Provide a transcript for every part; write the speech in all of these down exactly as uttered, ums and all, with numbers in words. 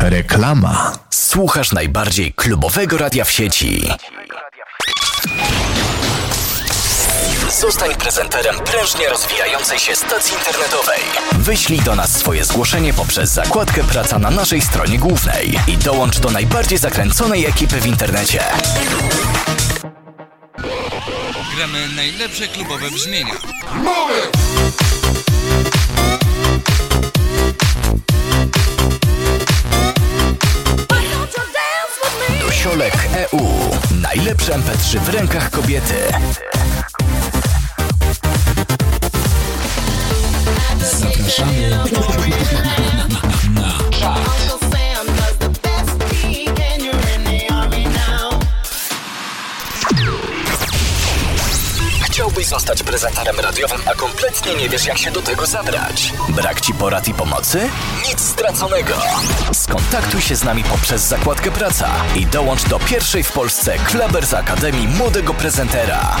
Reklama. Słuchasz najbardziej klubowego radia w sieci. Zostań prezenterem prężnie rozwijającej się stacji internetowej. Wyślij do nas swoje zgłoszenie poprzez zakładkę Praca na naszej stronie głównej i dołącz do najbardziej zakręconej ekipy w internecie. Gramy najlepsze klubowe brzmienia. Dosiolek E U. Najlepsze em pe trzy w rękach kobiety. Zapraszamy na czas. Chciałbyś zostać prezenterem radiowym, a kompletnie nie wiesz, jak się do tego zabrać? Brak ci porad i pomocy? Nic straconego! Skontaktuj się z nami poprzez zakładkę Praca i dołącz do pierwszej w Polsce Clubbers Akademii Młodego Prezentera.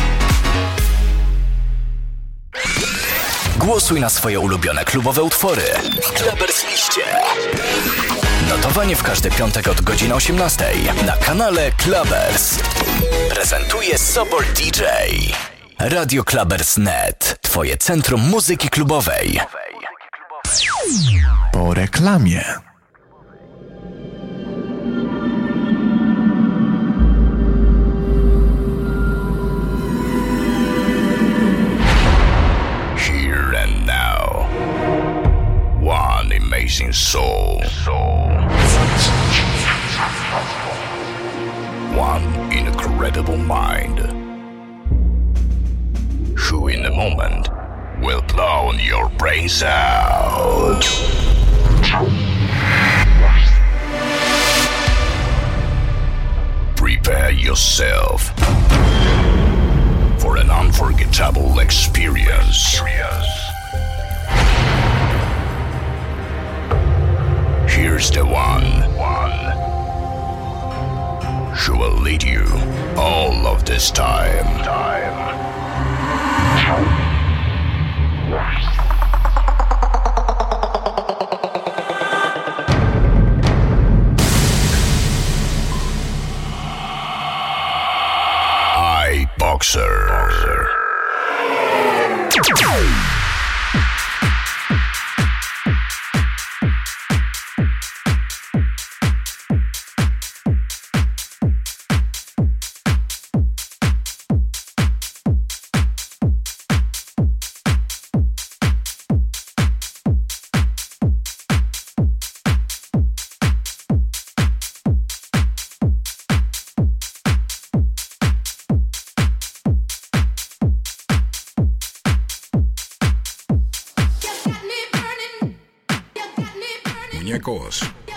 Głosuj na swoje ulubione klubowe utwory w Clubbers liście. Notowanie w każdy piątek od godziny osiemnastej na kanale Clubbers. Prezentuje Sobol D J. Radio Clubbers kropka net. Twoje centrum muzyki klubowej. Po reklamie. Here and now. One amazing soul. soul. One incredible mind. Who in a moment will blow your brains out. Prepare yourself for an unforgettable experience. Here's the one, one who will lead you all of this time. time. iBoxer.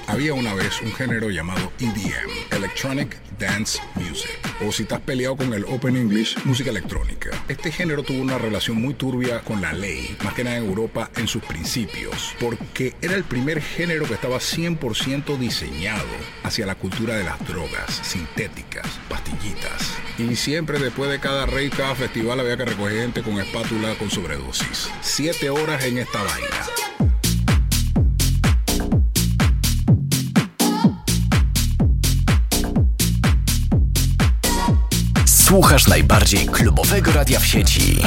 Había una vez un género llamado E D M, Electronic Dance Music, o si estás peleado con el Open English, música electrónica. Este género tuvo una relación muy turbia con la ley, más que nada en Europa en sus principios, porque era el primer género que estaba cien por ciento diseñado hacia la cultura de las drogas sintéticas, pastillitas. Y siempre después de cada rave, cada festival había que recoger gente con espátula con sobredosis. Siete horas en esta vaina. Słuchasz najbardziej klubowego radia w sieci.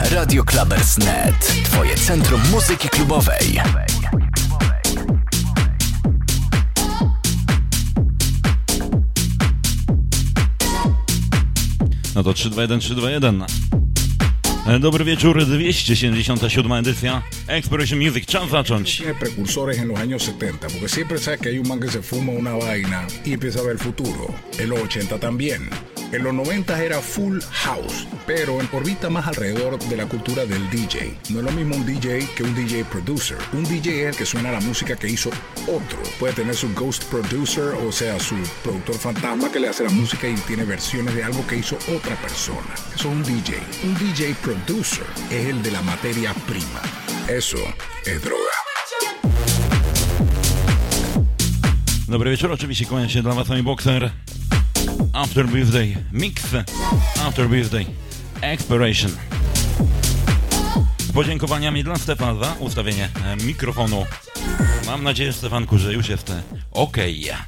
Radio Clubbers kropka net. Twoje centrum muzyki klubowej. No to trzy dwa jeden, trzy dwa jeden. Dobry wieczór, dwieście siedemdziesiąta siódma edycja Exploration Music, trzeba zacząć. Precursores en los años setenta, porque siempre sabes que hay un man que se fuma una vaina y empieza a ver el futuro. En los ochenta también. En los noventa era full house, pero orbita más alrededor de la cultura del D J. No es lo mismo un D J que un D J producer. Un D J es el que suena la música que hizo otro. Puede tener su ghost producer, o sea, su productor fantasma que le hace la música y tiene versiones de algo que hizo otra persona. Eso es un D J. Un D J producer es el de la materia prima. Eso es droga. Dobry wieczór, oczywiście kłania się dla was iBoxer. After Birthday Mix, After Birthday Exploration. Z podziękowaniami dla Stefana za ustawienie mikrofonu Mam nadzieję, Stefanku, że już jest te... Okej. Okay.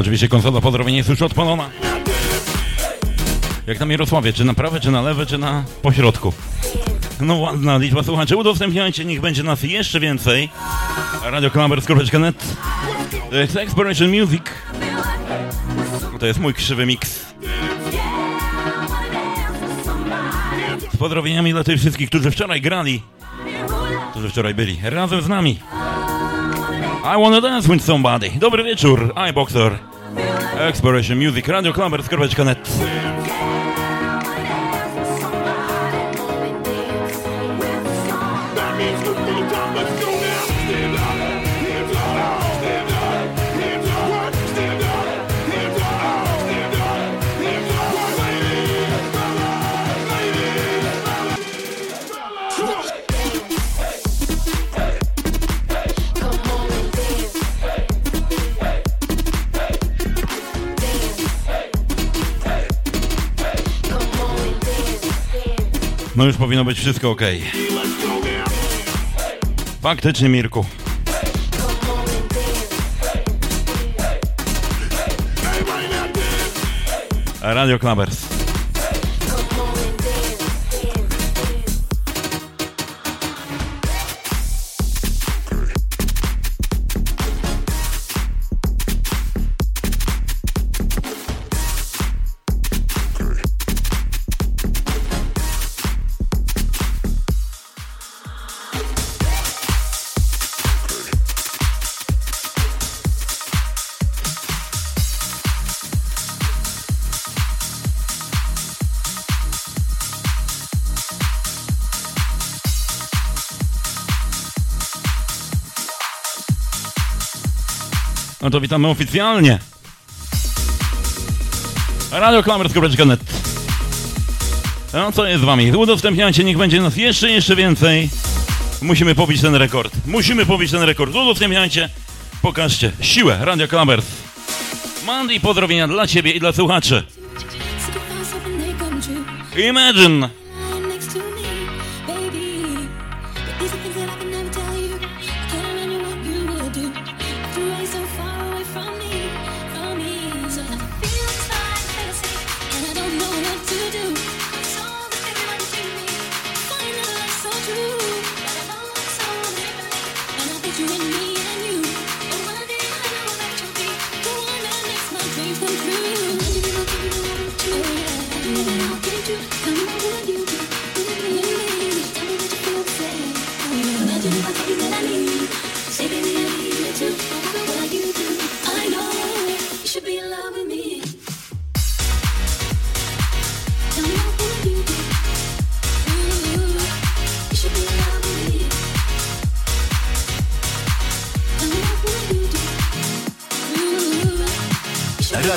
Oczywiście konsola po drobinie jest już odpalona. Jak na Mirosławie, czy na prawe, czy na lewe, czy na pośrodku. No ładna liczba słuchaczy, udostępniajcie, niech będzie nas jeszcze więcej. radio clubbers kropka net. To jest Exploration Music. To jest mój krzywy miks. Z pozdrowieniami dla tych wszystkich, którzy wczoraj grali, którzy wczoraj byli razem z nami. I wanna dance with somebody. Dobry wieczór, iBoxer, Exploration Music, radio clubbers kropka net. No już powinno być wszystko ok. Faktycznie, Mirku. Radio Clubbers. No to witamy oficjalnie. radio clubbers kropka net. No co jest z wami? Udostępniajcie, niech będzie nas jeszcze, jeszcze więcej. Musimy pobić ten rekord. Musimy pobić ten rekord. Udostępniajcie, pokażcie siłę. Radio Clubbers. Mandy, pozdrowienia dla ciebie i dla słuchaczy. Imagine. Ooh.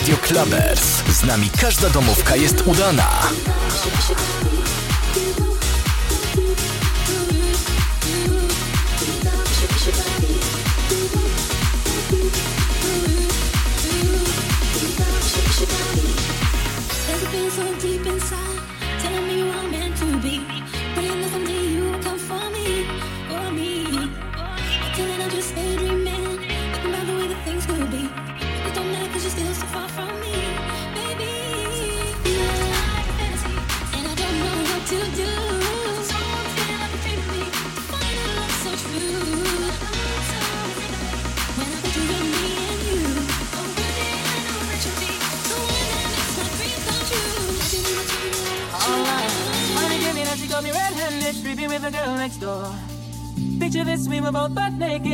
Radio Clubbers. Z nami każda domówka jest udana.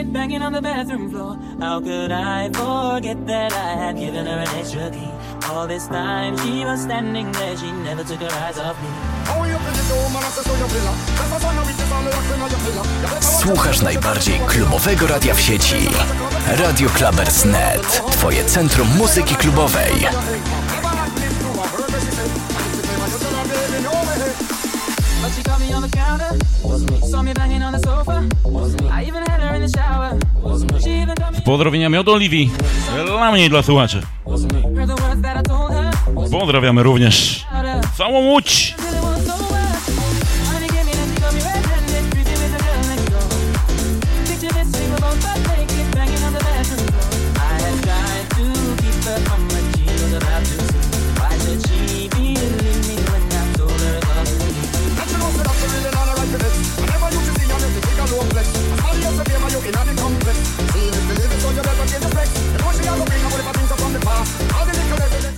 Banging on the bathroom floor. How could I forget that I had given her an extra key? All this time she was standing there, she never took her eyes off me. Słuchasz najbardziej klubowego radia w sieci. Radio Clubbers kropka net. Twoje centrum muzyki klubowej. But she caught me on the counter. Saw me banging on the sofa. I even had her in the shower. She even got me. Pozdrowieniami od Oliwii. Dla mnie i dla słuchaczy. Pozdrawiamy również całą Łódź.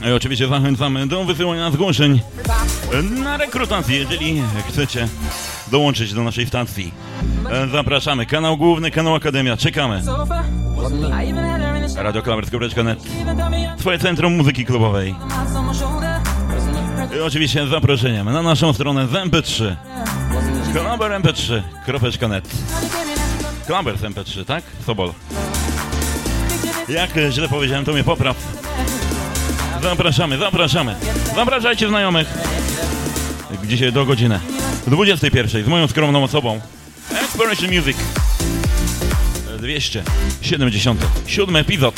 I oczywiście zachęcamy do wysyłania zgłoszeń na rekrutację, jeżeli chcecie dołączyć do naszej stacji. Zapraszamy. Kanał główny, kanał Akademia. Czekamy. radio clubbers kropka net. Twoje centrum muzyki klubowej. I oczywiście z zaproszeniem na naszą stronę z em pe trzy. clubber em pe trzy kropka net. Clubbers em pe trzy, tak? Sobol. Jak źle powiedziałem, to mnie popraw. Zapraszamy, zapraszamy. Zapraszajcie znajomych. Dzisiaj do godziny dwudziestej pierwszej z moją skromną osobą. Exploration Music. dwieście siedemdziesiąty siódmy epizod.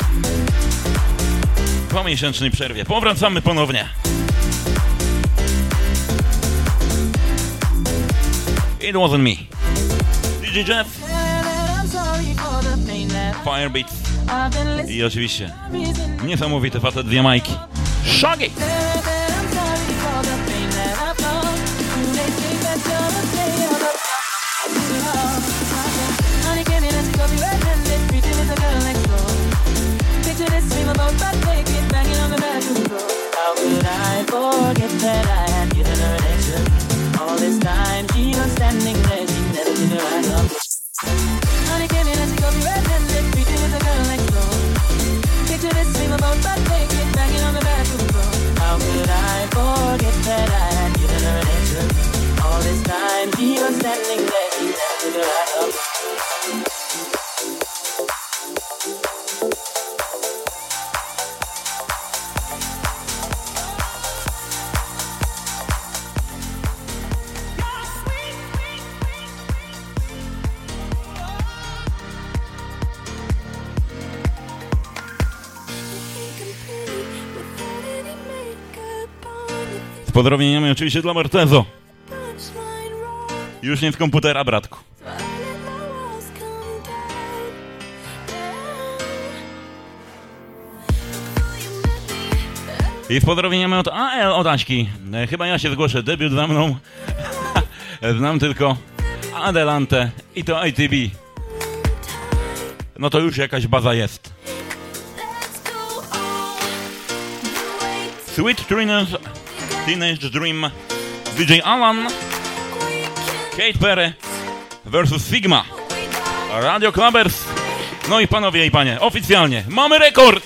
Po miesięcznej przerwie. Powracamy ponownie. It wasn't me. D J Jeff. Fire Beats. I oczywiście niesamowity facet z Jamajki. Shogi! Pozdrowieniami oczywiście dla Martezo. Już nie z komputera, bratku. I z pozdrowieniami od A L od Aśki. Chyba ja się zgłoszę, debiut za mną. Znam tylko Adelante i to I T B. No to już jakaś baza jest. Sweet Trainers, Teenage Dream, D J Alan, Kate Perry versus Sigma, Radio Clubbers. No i panowie i panie, oficjalnie mamy rekord!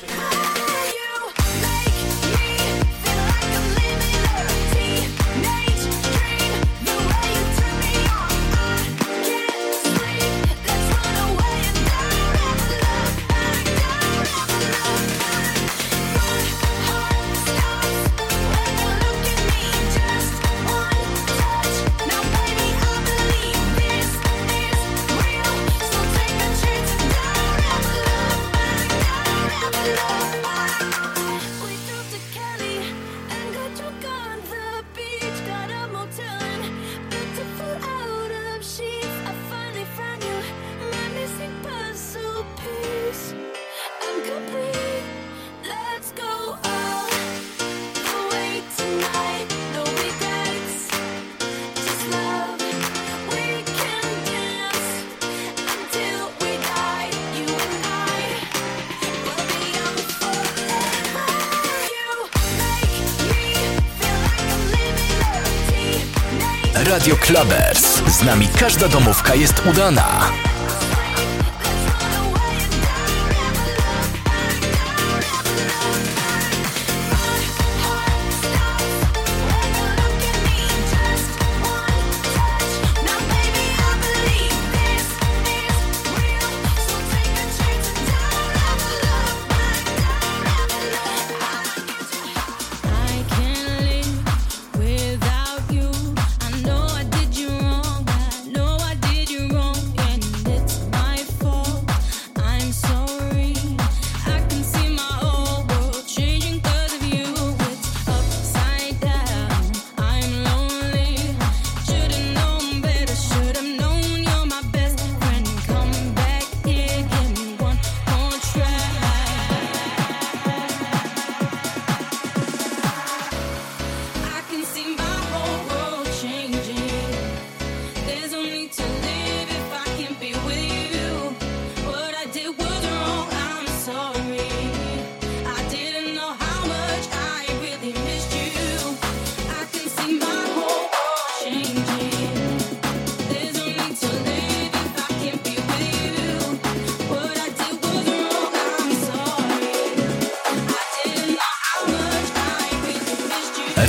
Radio Clubbers. Z nami każda domówka jest udana.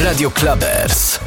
Radio Clubbers.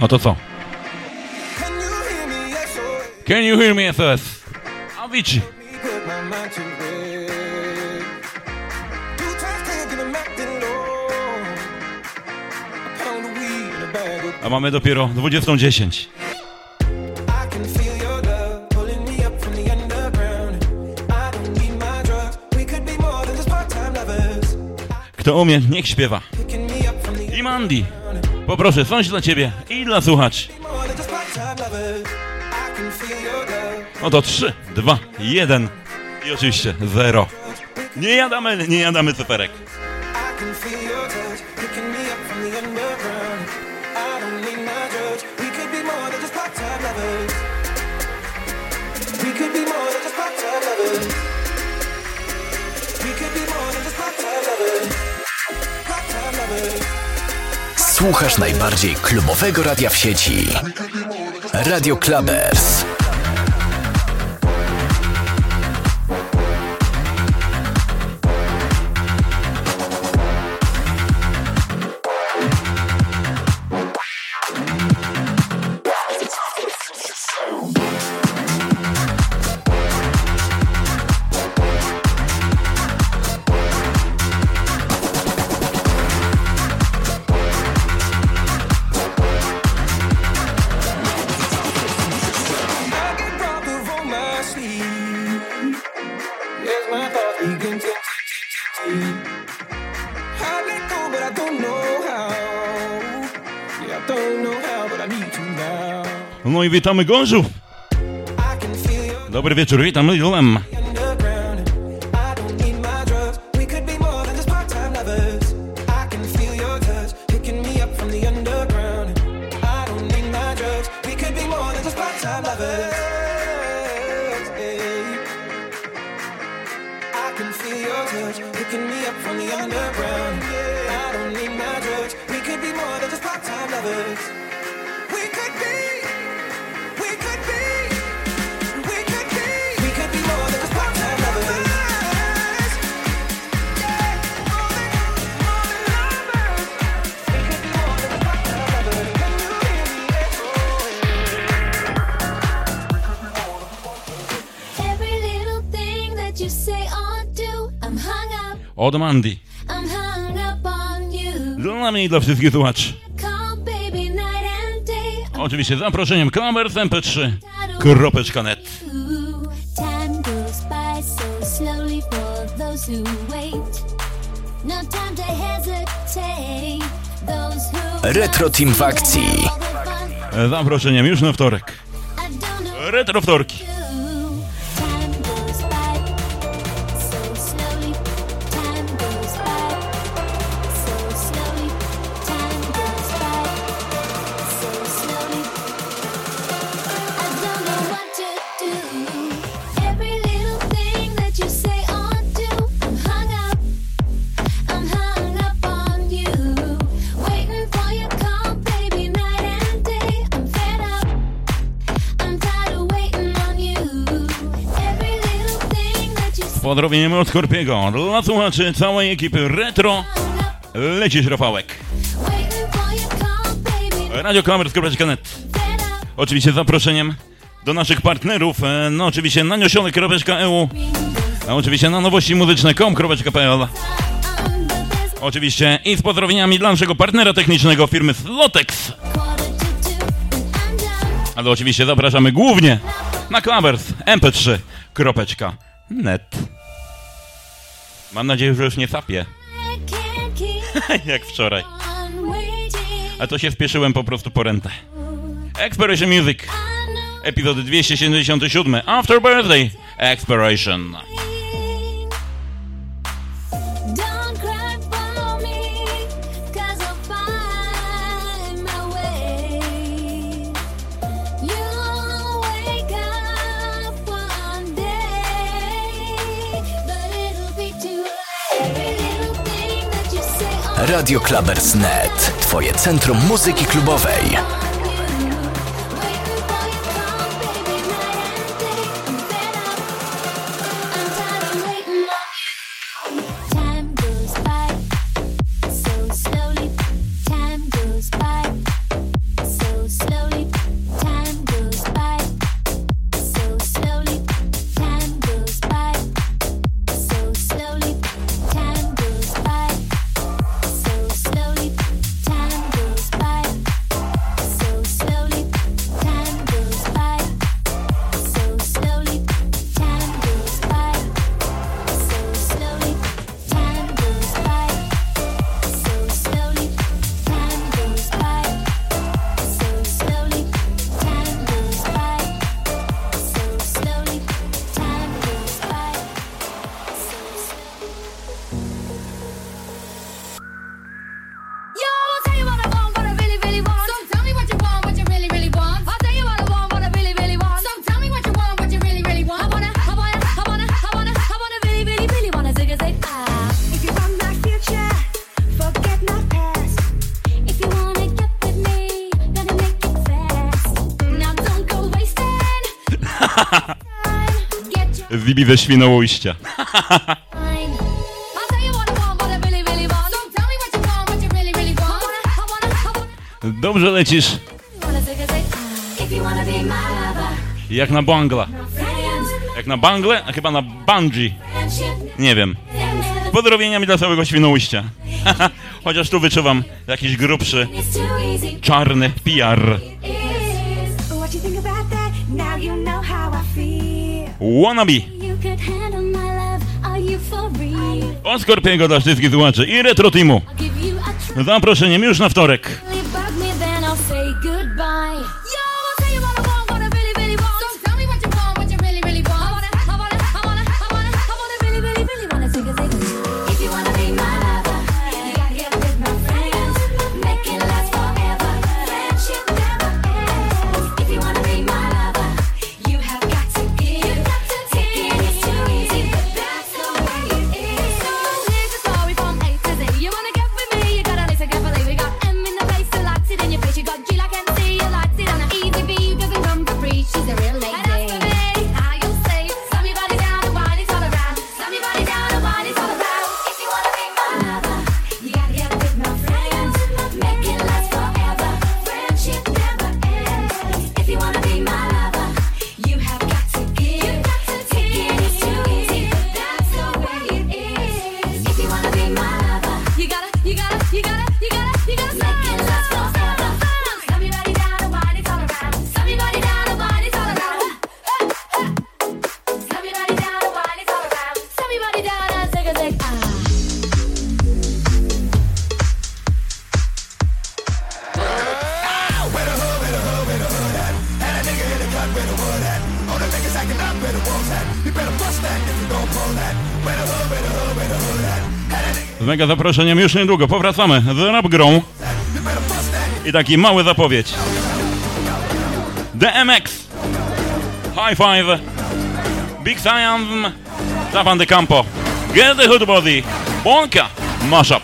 No to co? Can you hear me S O S? Avicii. A mamy dopiero dwudziesta dziesięć. Kto umie, niech śpiewa. I Mandy. Poproszę, coś dla ciebie i dla słuchaczy. No to trzy, dwa, jeden i oczywiście zero. Nie jadamy, nie jadamy cyferek. Słuchasz najbardziej klubowego radia w sieci. Radio Clubbers. No i witamy Gążów. Dobry wieczór, witam Lilem. Od Mandy. Dla mnie i dla wszystkich słuchaczy. oczywiście zaproszeniem Clubbers M P trzy kropka net. Retro Team w akcji. Zaproszeniem już na wtorek. Retro wtorki. Pozdrowieniem od Skorpiego dla słuchaczy całej ekipy Retro. Lecisz, Rafałek. radio clubbers kropka net. Oczywiście z zaproszeniem do naszych partnerów. No oczywiście naniosiony kropka e u. A oczywiście na nowości muzyczne kropka com kropka p l. Oczywiście i z pozdrowieniami dla naszego partnera technicznego, firmy Slotex. Ale oczywiście zapraszamy głównie na clubbers m p trzy kropka net. Mam nadzieję, że już nie sapie. Jak wczoraj. A to się spieszyłem po prostu po rentę. Exploration Music. Epizod dwieście siedemdziesiąt siedem. After Birthday. Exploration. Radio Clubbers kropka net. Twoje centrum muzyki klubowej. Bibi ze Świnoujścia. Dobrze lecisz. Jak na bangla. Jak na bangle, a chyba na bungee. Nie wiem. Pozdrowieniami dla całego Świnoujścia. Chociaż tu wyczuwam jakiś grubszy, czarny P R. Wannabe. O Skorpiego dla wszystkich słuchaczy i Retro Teamu. Zaproszeniem już na wtorek. Z mega zaproszeniem już niedługo powracamy z rap grą i taki mały zapowiedź. D M X, High Five, Big Science, Stefan de Campo, Get the Hood Body, Bonka, Mashup,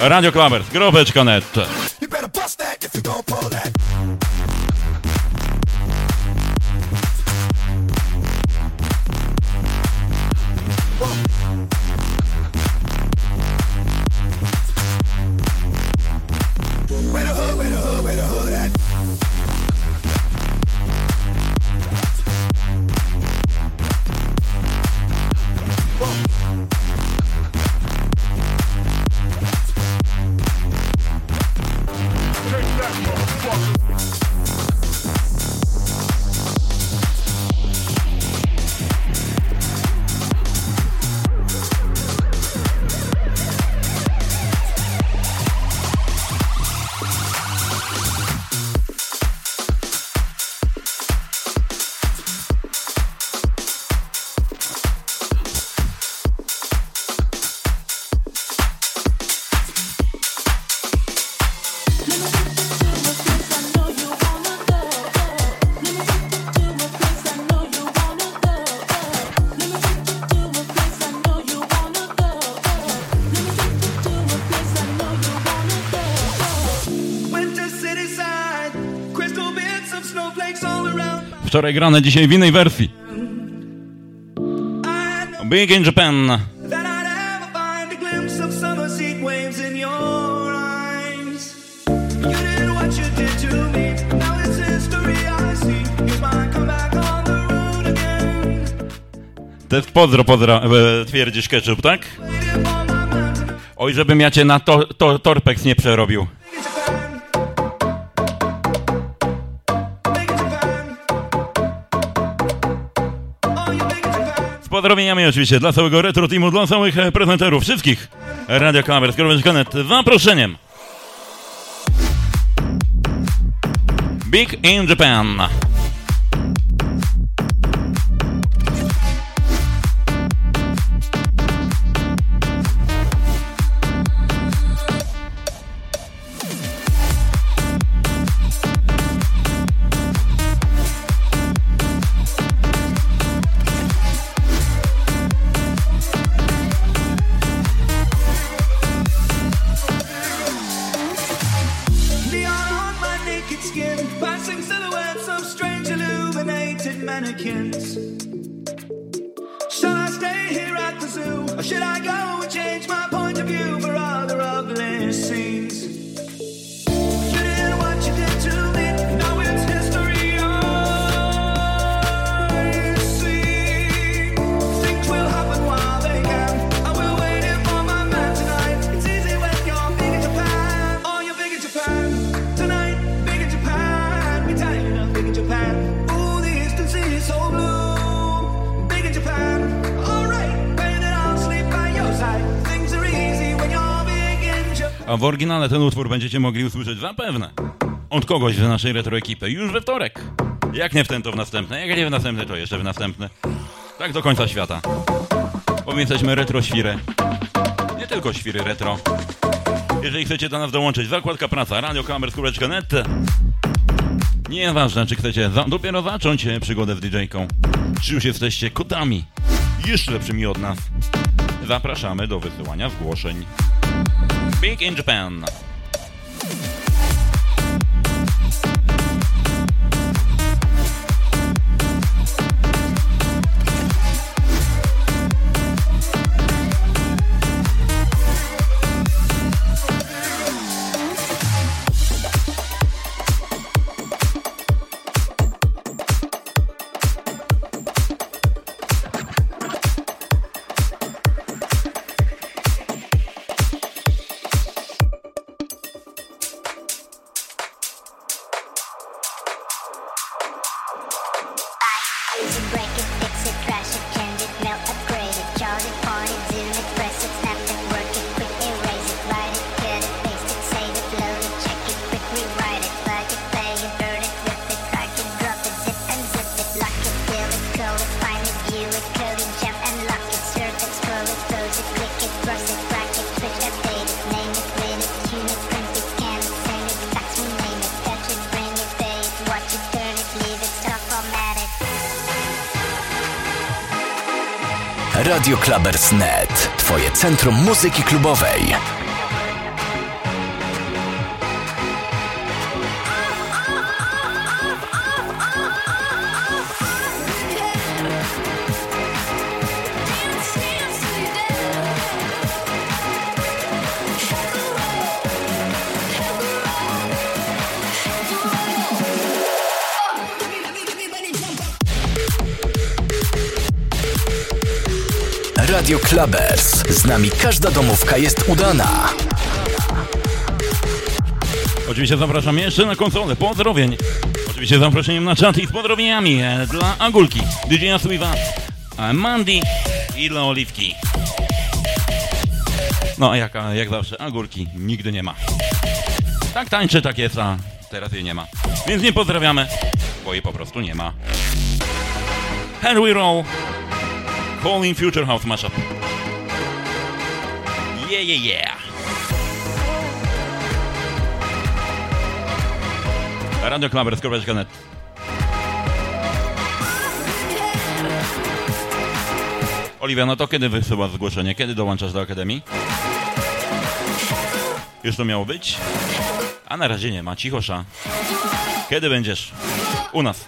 Radio Clubbers, grupeczka kropka net. Wczoraj grane, dzisiaj w innej wersji. Big in Japan. Test pozdro, pozdro, twierdzisz ketchup, tak? Oj, żebym ja cię na to, to, torpeks nie przerobił. Pozdrowieniami oczywiście dla całego Retro Teamu, dla całych prezenterów, wszystkich Radio Clubbers, grupeczka kropka net, zaproszeniem. Big in Japan. W oryginale ten utwór będziecie mogli usłyszeć zapewne od kogoś z naszej retro ekipy już we wtorek. Jak nie w ten, to w następny. Jak nie w następny, to jeszcze w następny. Tak do końca świata. Bo my jesteśmy retro-świry. Nie tylko świry retro. Jeżeli chcecie do nas dołączyć, zakładka praca, radio clubbers kropka net. Nieważne, czy chcecie za- dopiero zacząć przygodę z didżejką, czy już jesteście kotami jeszcze lepszymi od nas. Zapraszamy do wysyłania zgłoszeń. Big in Japan. Radio Clubbers kropka net. Twoje centrum muzyki klubowej. Radio Clubbers. Z nami każda domówka jest udana. Oczywiście zapraszam jeszcze na konsolę pozdrowień. Oczywiście zaproszeniem na czat i z pozdrowieniami dla Agulki, D J Sweeta, Mandy i dla Oliwki. No a jak, jak zawsze Agulki nigdy nie ma. Tak tańczy, tak jest, a teraz jej nie ma. Więc nie pozdrawiamy, bo jej po prostu nie ma. Here we roll. Calling Future House mashup. Yeah, yeah, yeah. Radio Clubbers, radioclubbers kropka net. Oliwia, no to kiedy wysyłasz zgłoszenie? Kiedy dołączasz do Akademii? Już to miało być? A na razie nie ma, cichosza. Kiedy będziesz? U nas.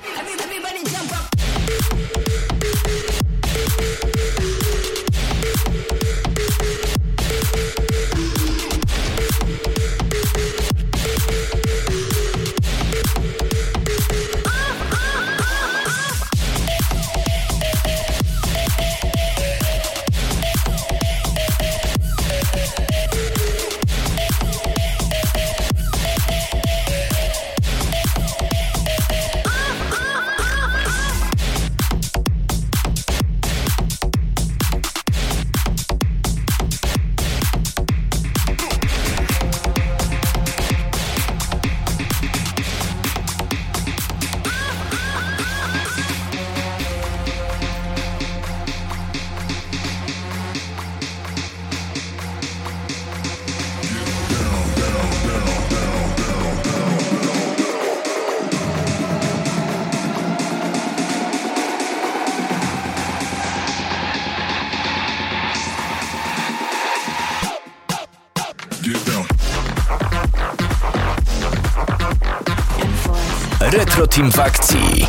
Retro Team w akcji.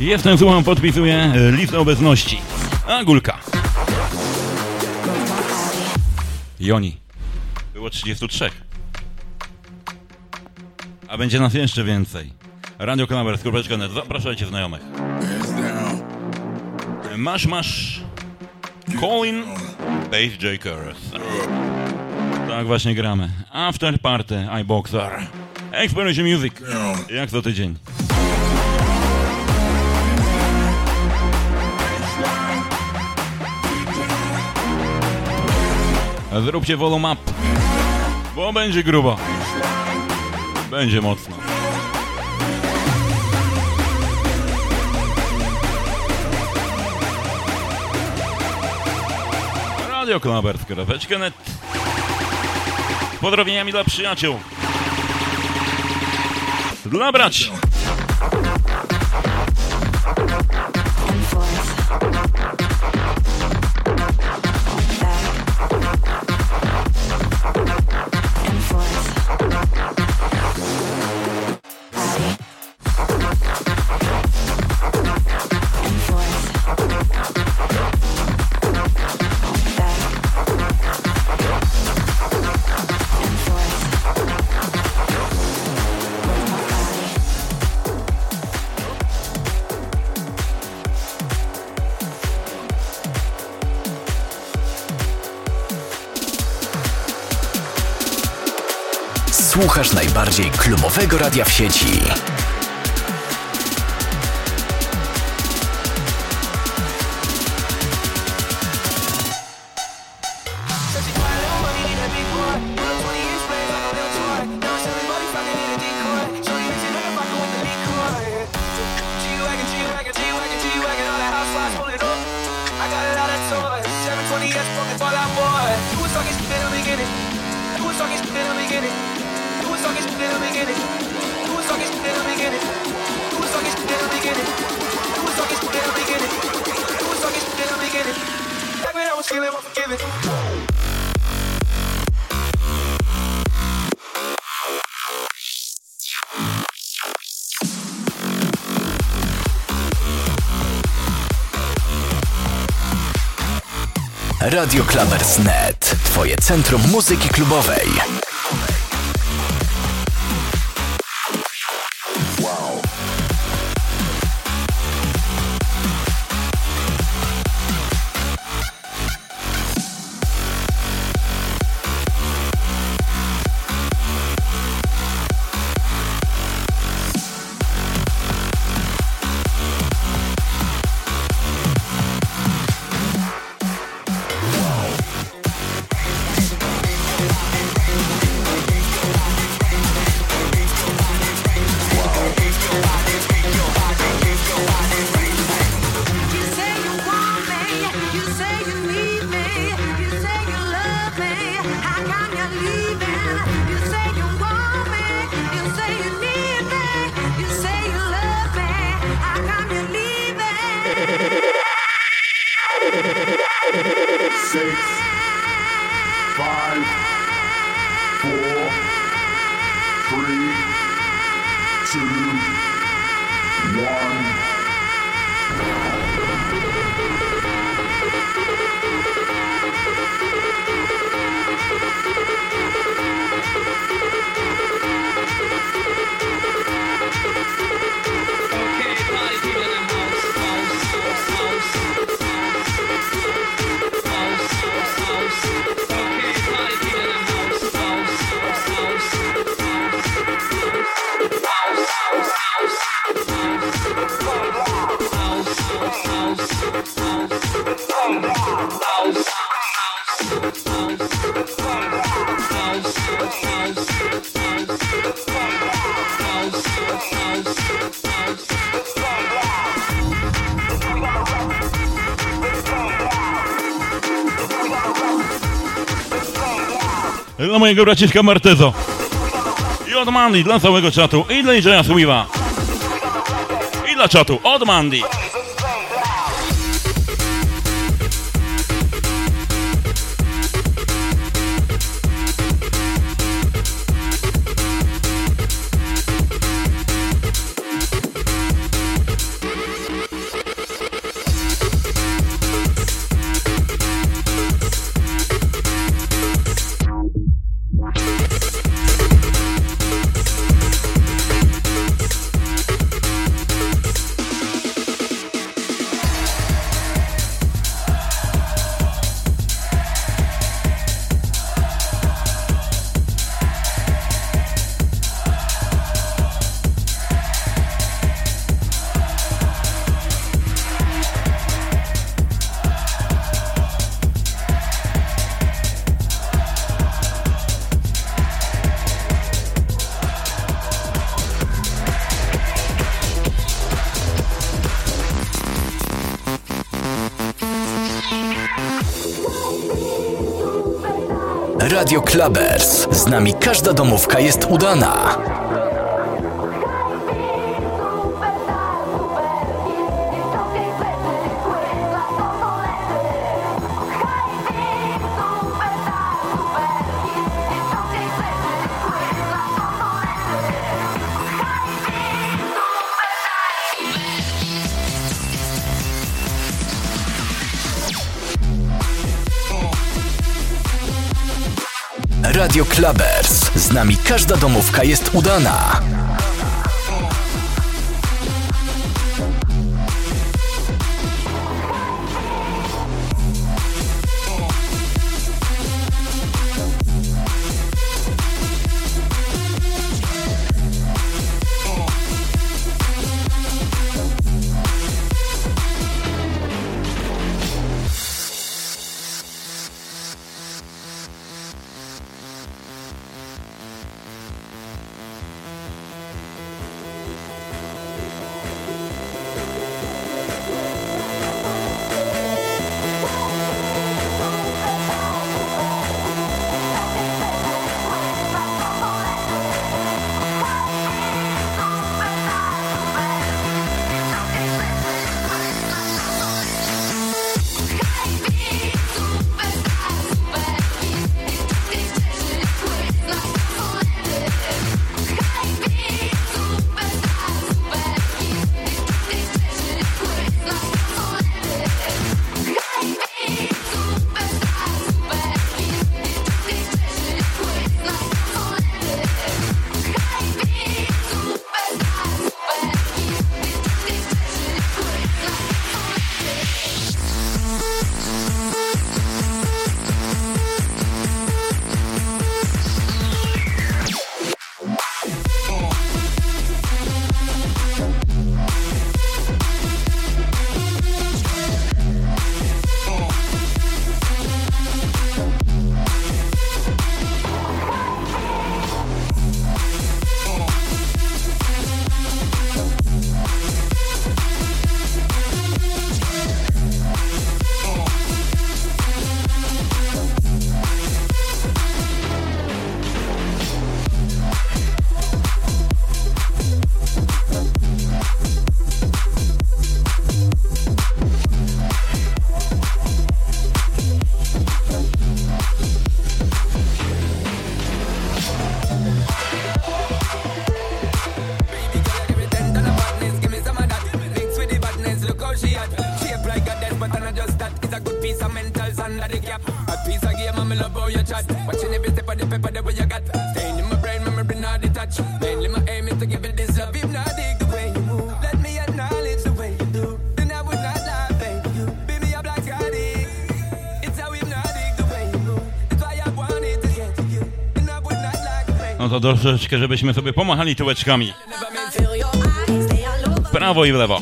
Jestem, słucham, podpisuję listę obecności. Agulka. Joni. Było trzydzieści trzy. A będzie nas jeszcze więcej. Radio Clubbers kropka net. Zapraszajcie znajomych. Masz, masz. Colin Bass Jakers. Tak właśnie gramy. After Party iBoxer. Exploration Music. Jak co tydzień. Zróbcie volume up, bo będzie grubo. Będzie mocno. Radio Clubbers kropka net. Pozdrowieniami dla przyjaciół. Dla braci. Słuchasz najbardziej klubowego radia w sieci. Radio Clubbers kropka net. Twoje centrum muzyki klubowej. Dla mojego braciszka Martezo i od Mandy dla całego czatu i dla D J Sweeta i dla czatu od Mandy. Radio Clubbers. Z nami każda domówka jest udana. Radio Clubbers. Z nami każda domówka jest udana. piece of mentals under the cap. A piece of game, I'm in love how you chat. Watching every step of the paper, the way you got. Staying in my brain, memory not detached. Mainly my aim is to give it this love. If not, dig the way you move. Let me acknowledge the way you do. Then I would not lie, baby. You beat me up like I did. It's how hypnotic the way you move. That's why I wanted to get to you. Then I would not lie, baby. No to troszeczkę, żebyśmy sobie pomachali tyłeczkami. W prawo i w lewo.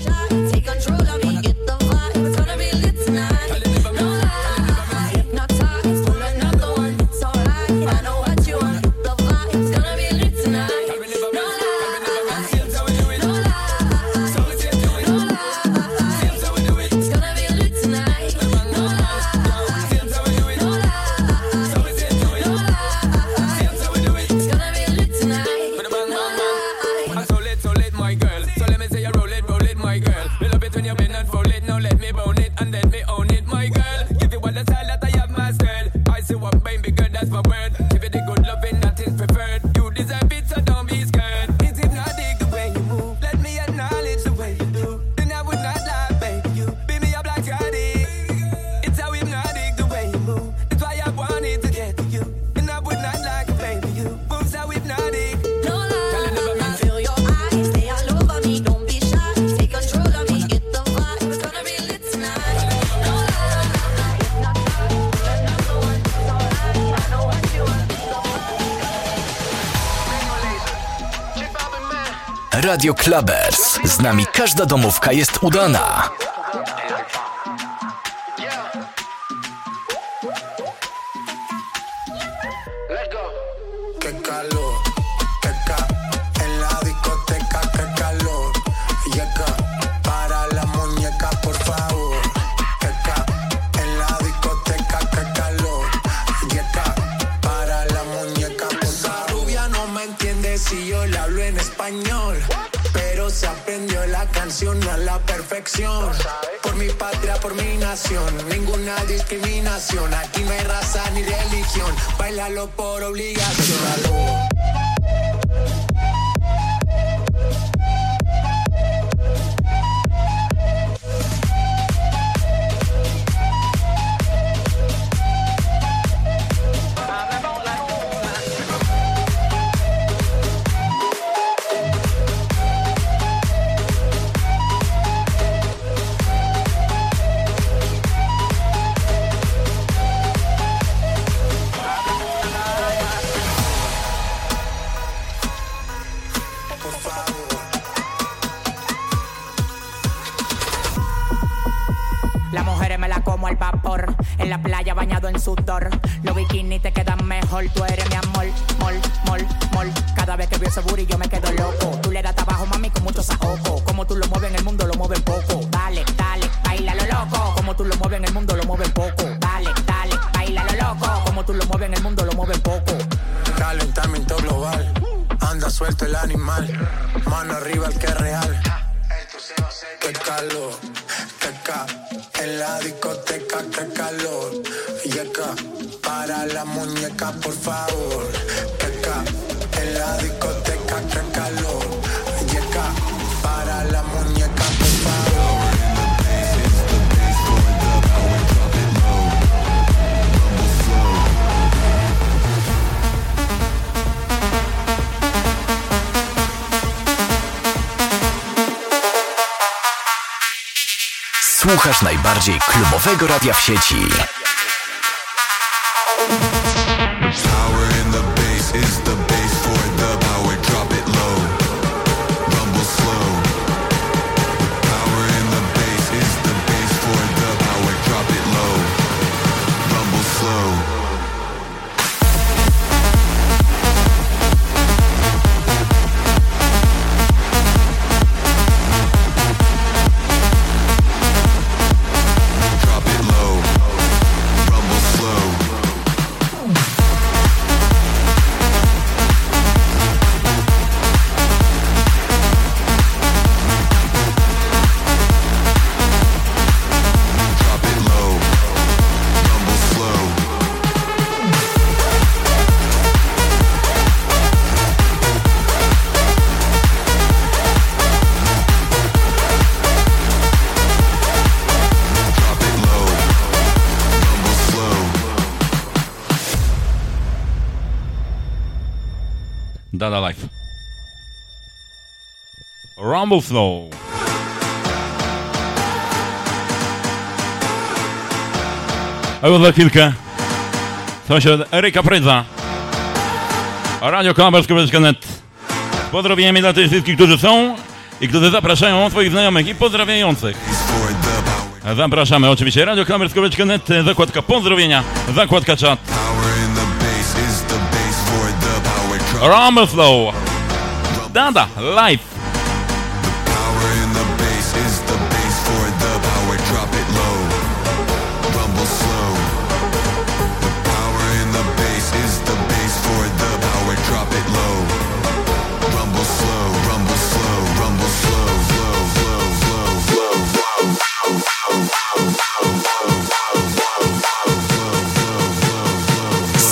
Radio Clubbers. Z nami każda domówka jest udana. Ninguna discriminación, aquí no hay raza ni religión, bailalo por obligación. Słuchasz najbardziej klubowego radia w sieci. Power in the bass is the bass for the power. Drop it low. Rumble slow. Power in the bass is the bass for the power. Drop it low. Rumble slow. Dada Life. Rumble Flow. Albo za chwilkę. To się Eryka Prydza. Radio Clubbers kropka net. Pozdrowieniami dla tych wszystkich, którzy są i którzy zapraszają swoich znajomych i pozdrawiających. Zapraszamy oczywiście Radio Clubbers kropka net, zakładka pozdrowienia, zakładka czat. Rumble Flow. Dada Live.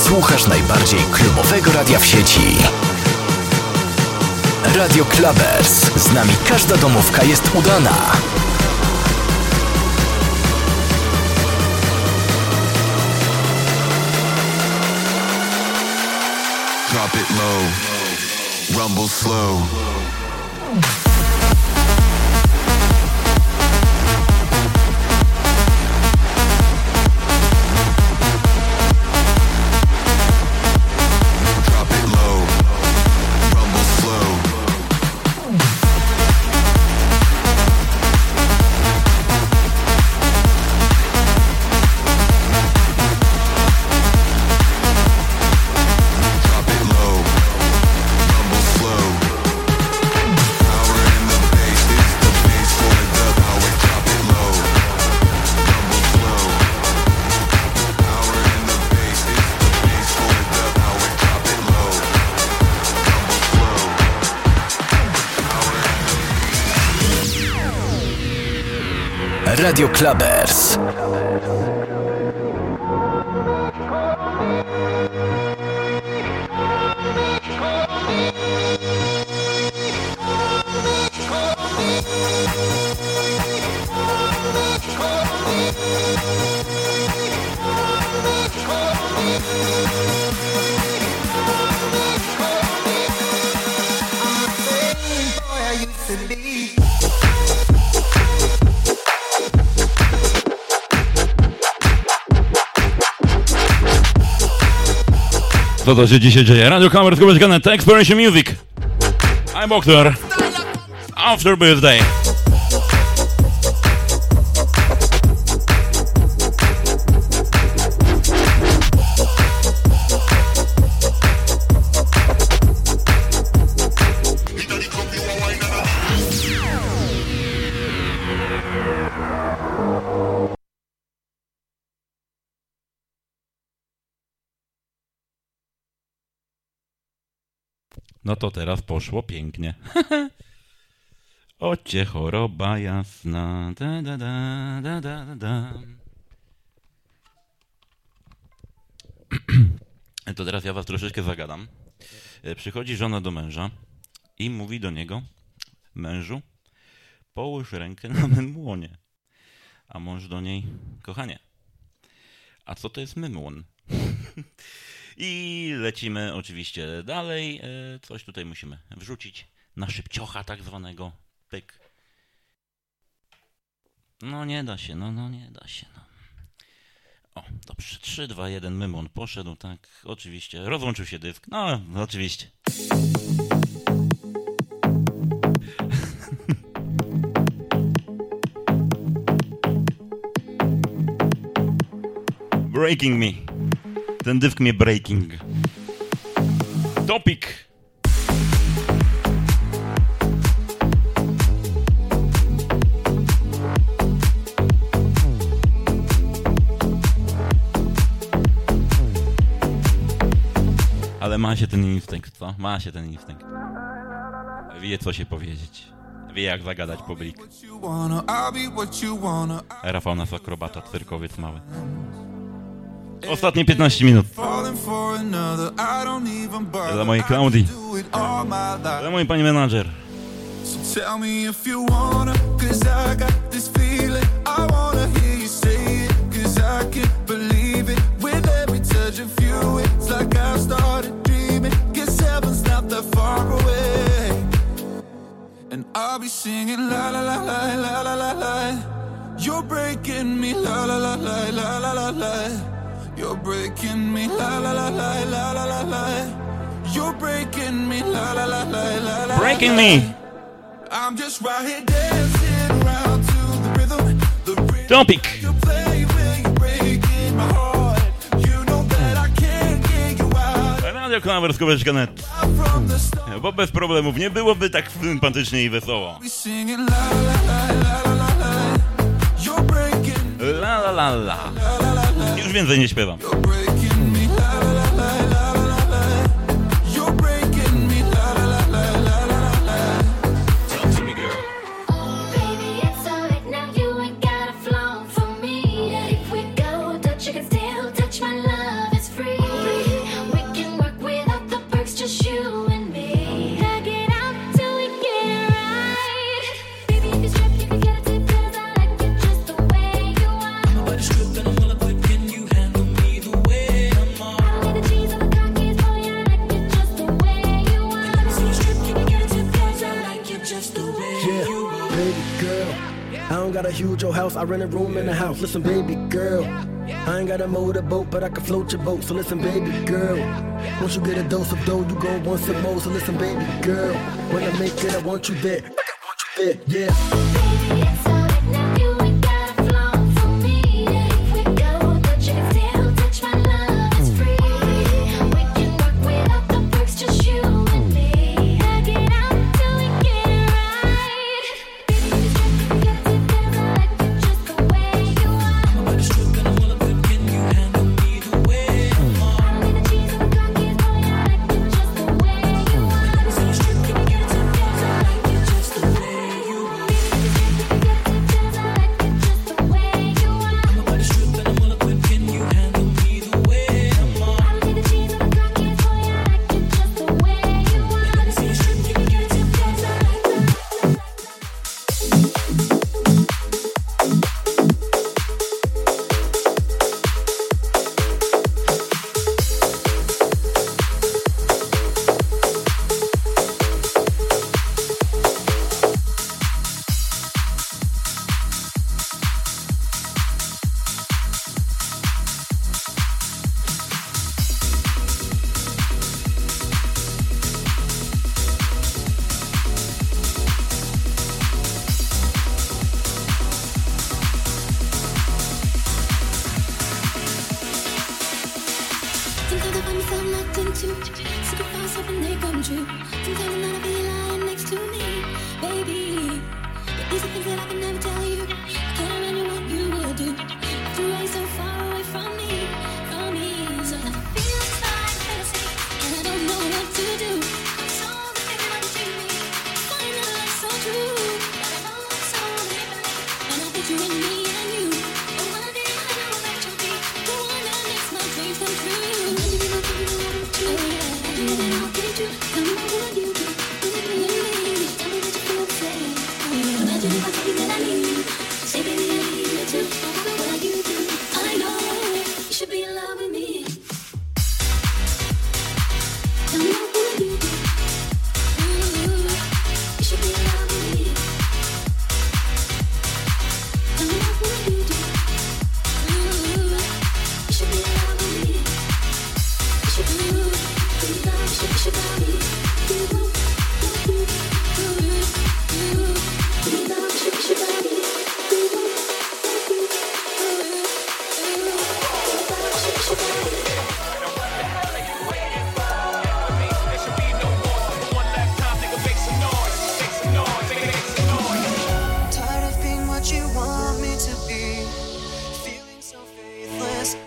Słuchasz najbardziej klubowego radia w sieci. Radio Clubbers. Z nami każda domówka jest udana. Drop it low, rumble slow. Radio Clubbers. Co to się dzisiaj dzieje? Radio Clubbers kropka net, Exploration Music, iBoxer, After Birthday. No to teraz poszło pięknie. Ocie choroba jasna. Da, da, da, da, da, da. To teraz ja was troszeczkę zagadam. Przychodzi żona do męża i mówi do niego: mężu, połóż rękę na memłonie. A mąż do niej: kochanie, a co to jest memłon? I lecimy oczywiście dalej. Coś tutaj musimy wrzucić na szybciocha tak zwanego. Pyk. No nie da się, no, no nie da się. No. O, dobrze. trzy, dwa, jeden, memon poszedł, tak. Oczywiście. Rozłączył się dysk. No, oczywiście. Breaking me. Ten dysk mnie breaking. Topic. Ale ma się ten instynkt, co? Ma się ten instynkt. Wie, co się powiedzieć. Wie, jak zagadać publik. Rafał nas akrobata, cyrkowiec mały. Ostatnie piętnaście minut. Dla mojej Klaudii. Dla mojej pani menadżer. lie. You're breaking me, la la la la la la la la. You're breaking me, la la la la la la la. You're breaking me, la la la la la la. Breaking me. I'm just right here dancing around to the rhythm. The rhythm. Topic. You play when you're breaking my heart. You know that I can't get you out. Radio Clubbers.net. Bo bez problemów nie byłoby tak sympatycznie i wesoło. La la la la. Już więcej nie śpiewam. Got a huge old house, I rent a room in the house. Listen, baby girl, I ain't got a motorboat, but I can float your boat. So listen, baby girl, once you get a dose of dough, you go once some more. So listen, baby girl, when I make it, I want you there. I want you there, yeah.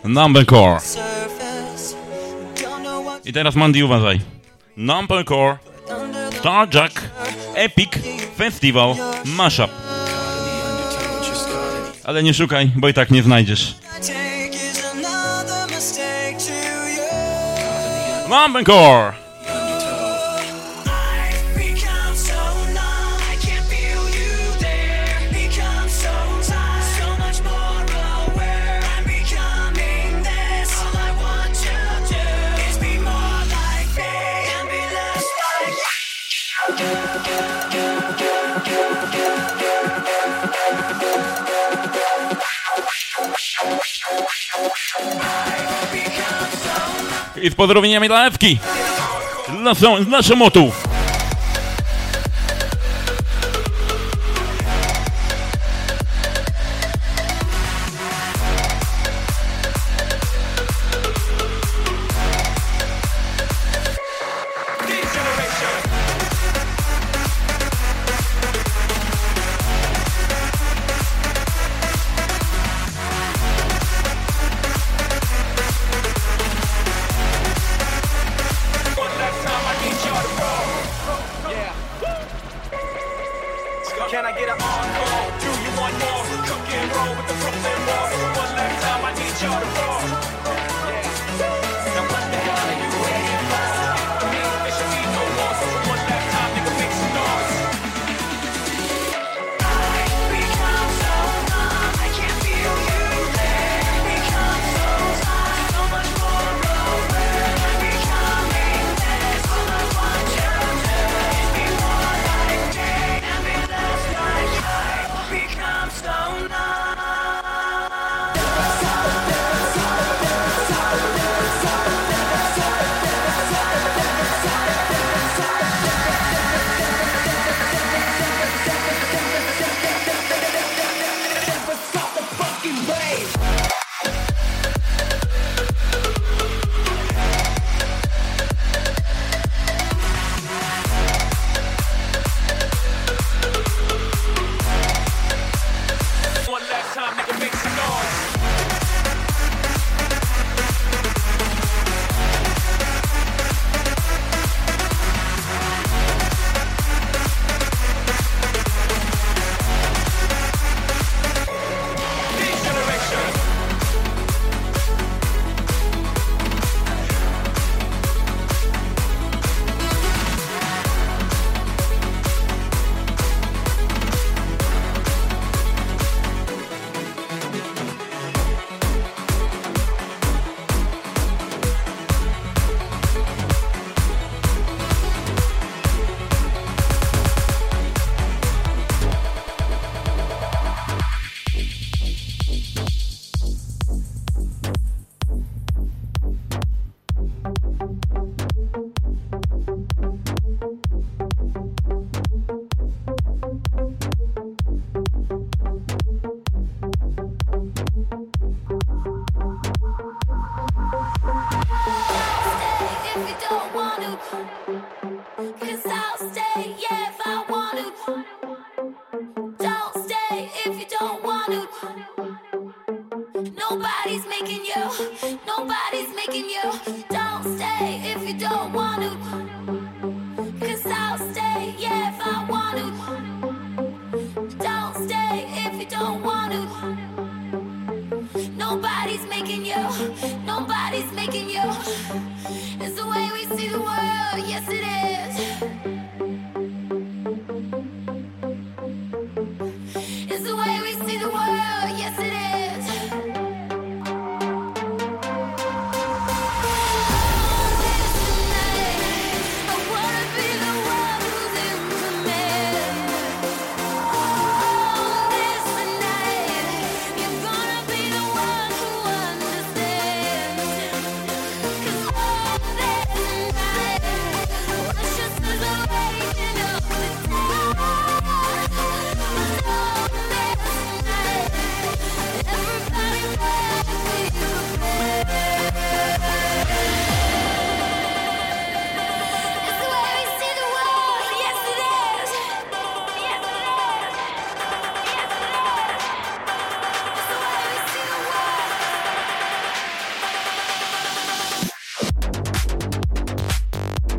Number Core. I teraz Mandy, uważaj. Number Core, Starjack, Epic, Festival, Mashup. Ale nie szukaj, bo i tak nie znajdziesz. Number Core. We'll be right back. i z pozdrowieniami dla Ewki, z naszym motu.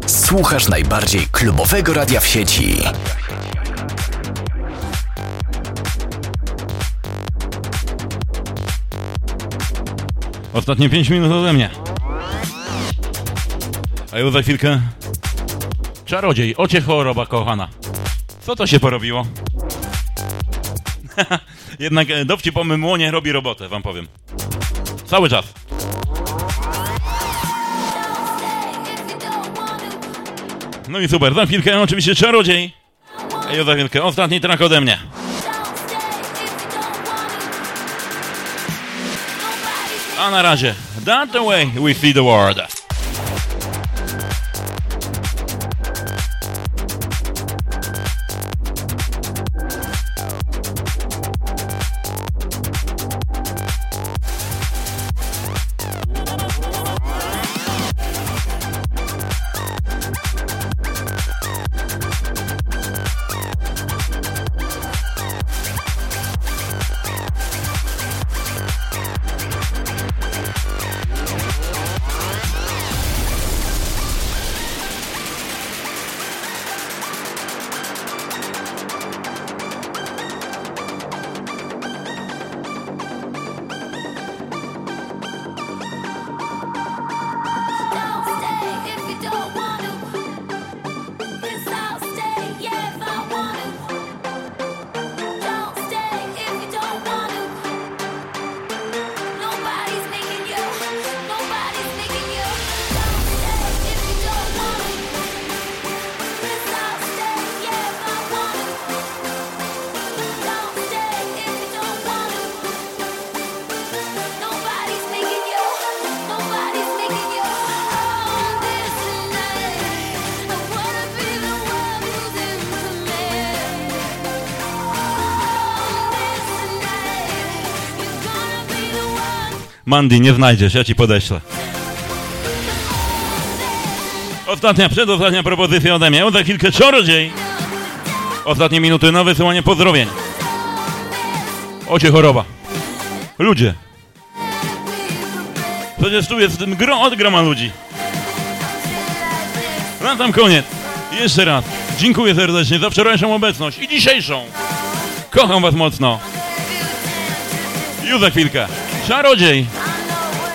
Słuchasz najbardziej klubowego radia w sieci. Ostatnie pięć minut ode mnie. A już za chwilkę Czarodziej, ocie choroba kochana. Co to się porobiło? Jednak dowcip o Memłonie robi robotę, wam powiem. Cały czas. No i super, za chwilkę oczywiście Czarodziej. Ej, za chwilkę ostatni track ode mnie. A na razie, that the way we see the world. Mandy, nie znajdziesz, ja ci podeślę. Ostatnia, przedostatnia propozycja ode mnie, za chwilkę Czarodziej. Ostatnie minuty na wysyłanie pozdrowień. Ocie choroba. Ludzie. Przecież tu jest ten gro od groma ludzi. Na sam koniec. Jeszcze raz. Dziękuję serdecznie za wczorajszą obecność i dzisiejszą. Kocham was mocno. Już za chwilkę. Czarodziej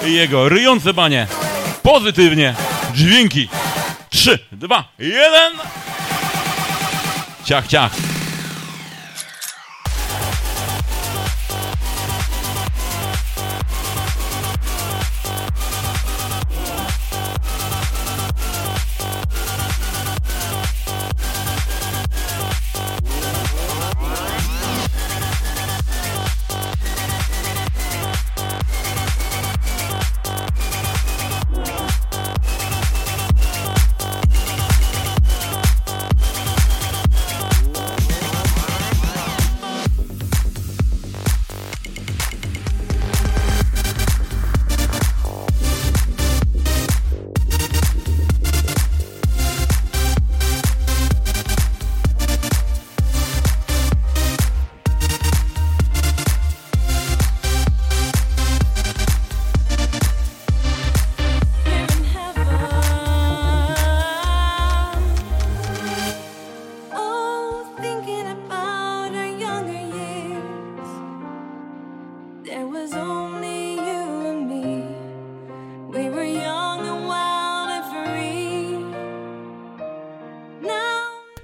i jego ryjące banie. Pozytywnie. Dźwięki. Trzy, dwa, jeden. Ciach, ciach.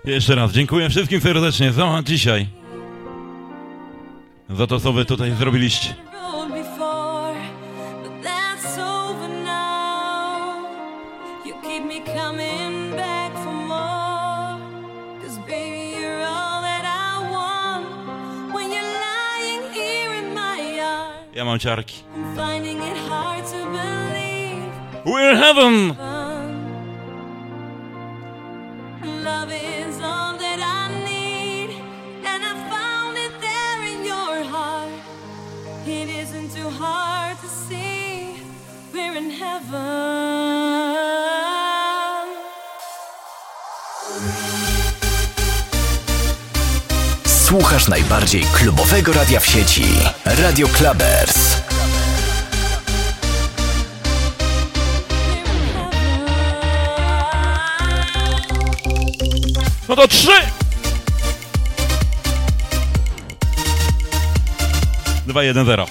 Jeszcze raz dziękuję wszystkim serdecznie za dzisiaj. Za to, co wy tutaj zrobiliście. Ja mam ciarki. We're heaven! Słuchasz najbardziej klubowego radia w sieci. Radio Clubbers. No to trzy! Dwa, jeden, zero.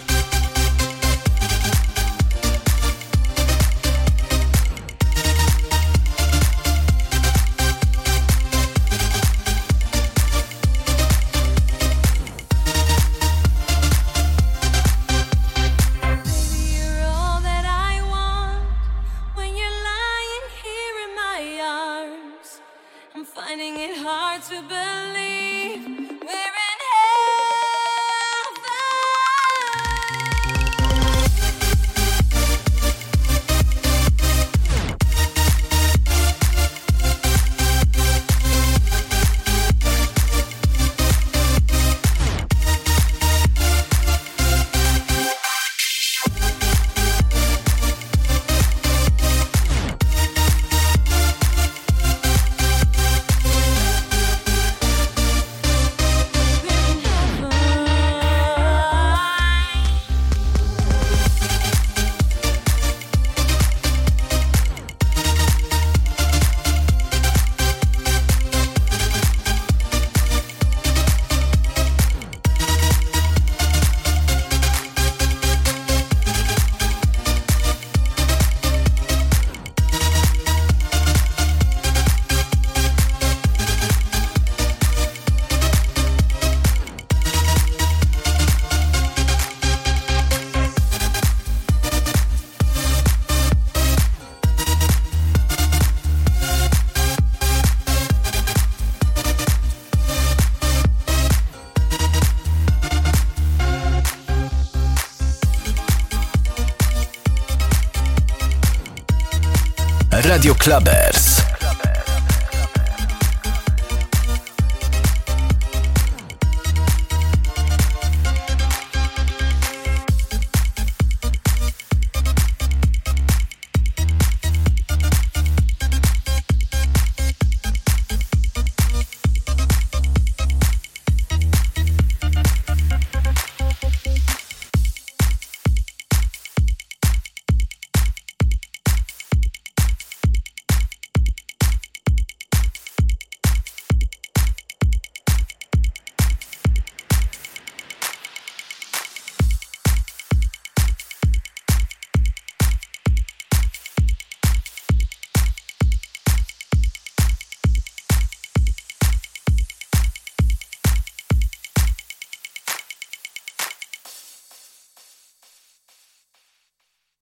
Radio Clubbers.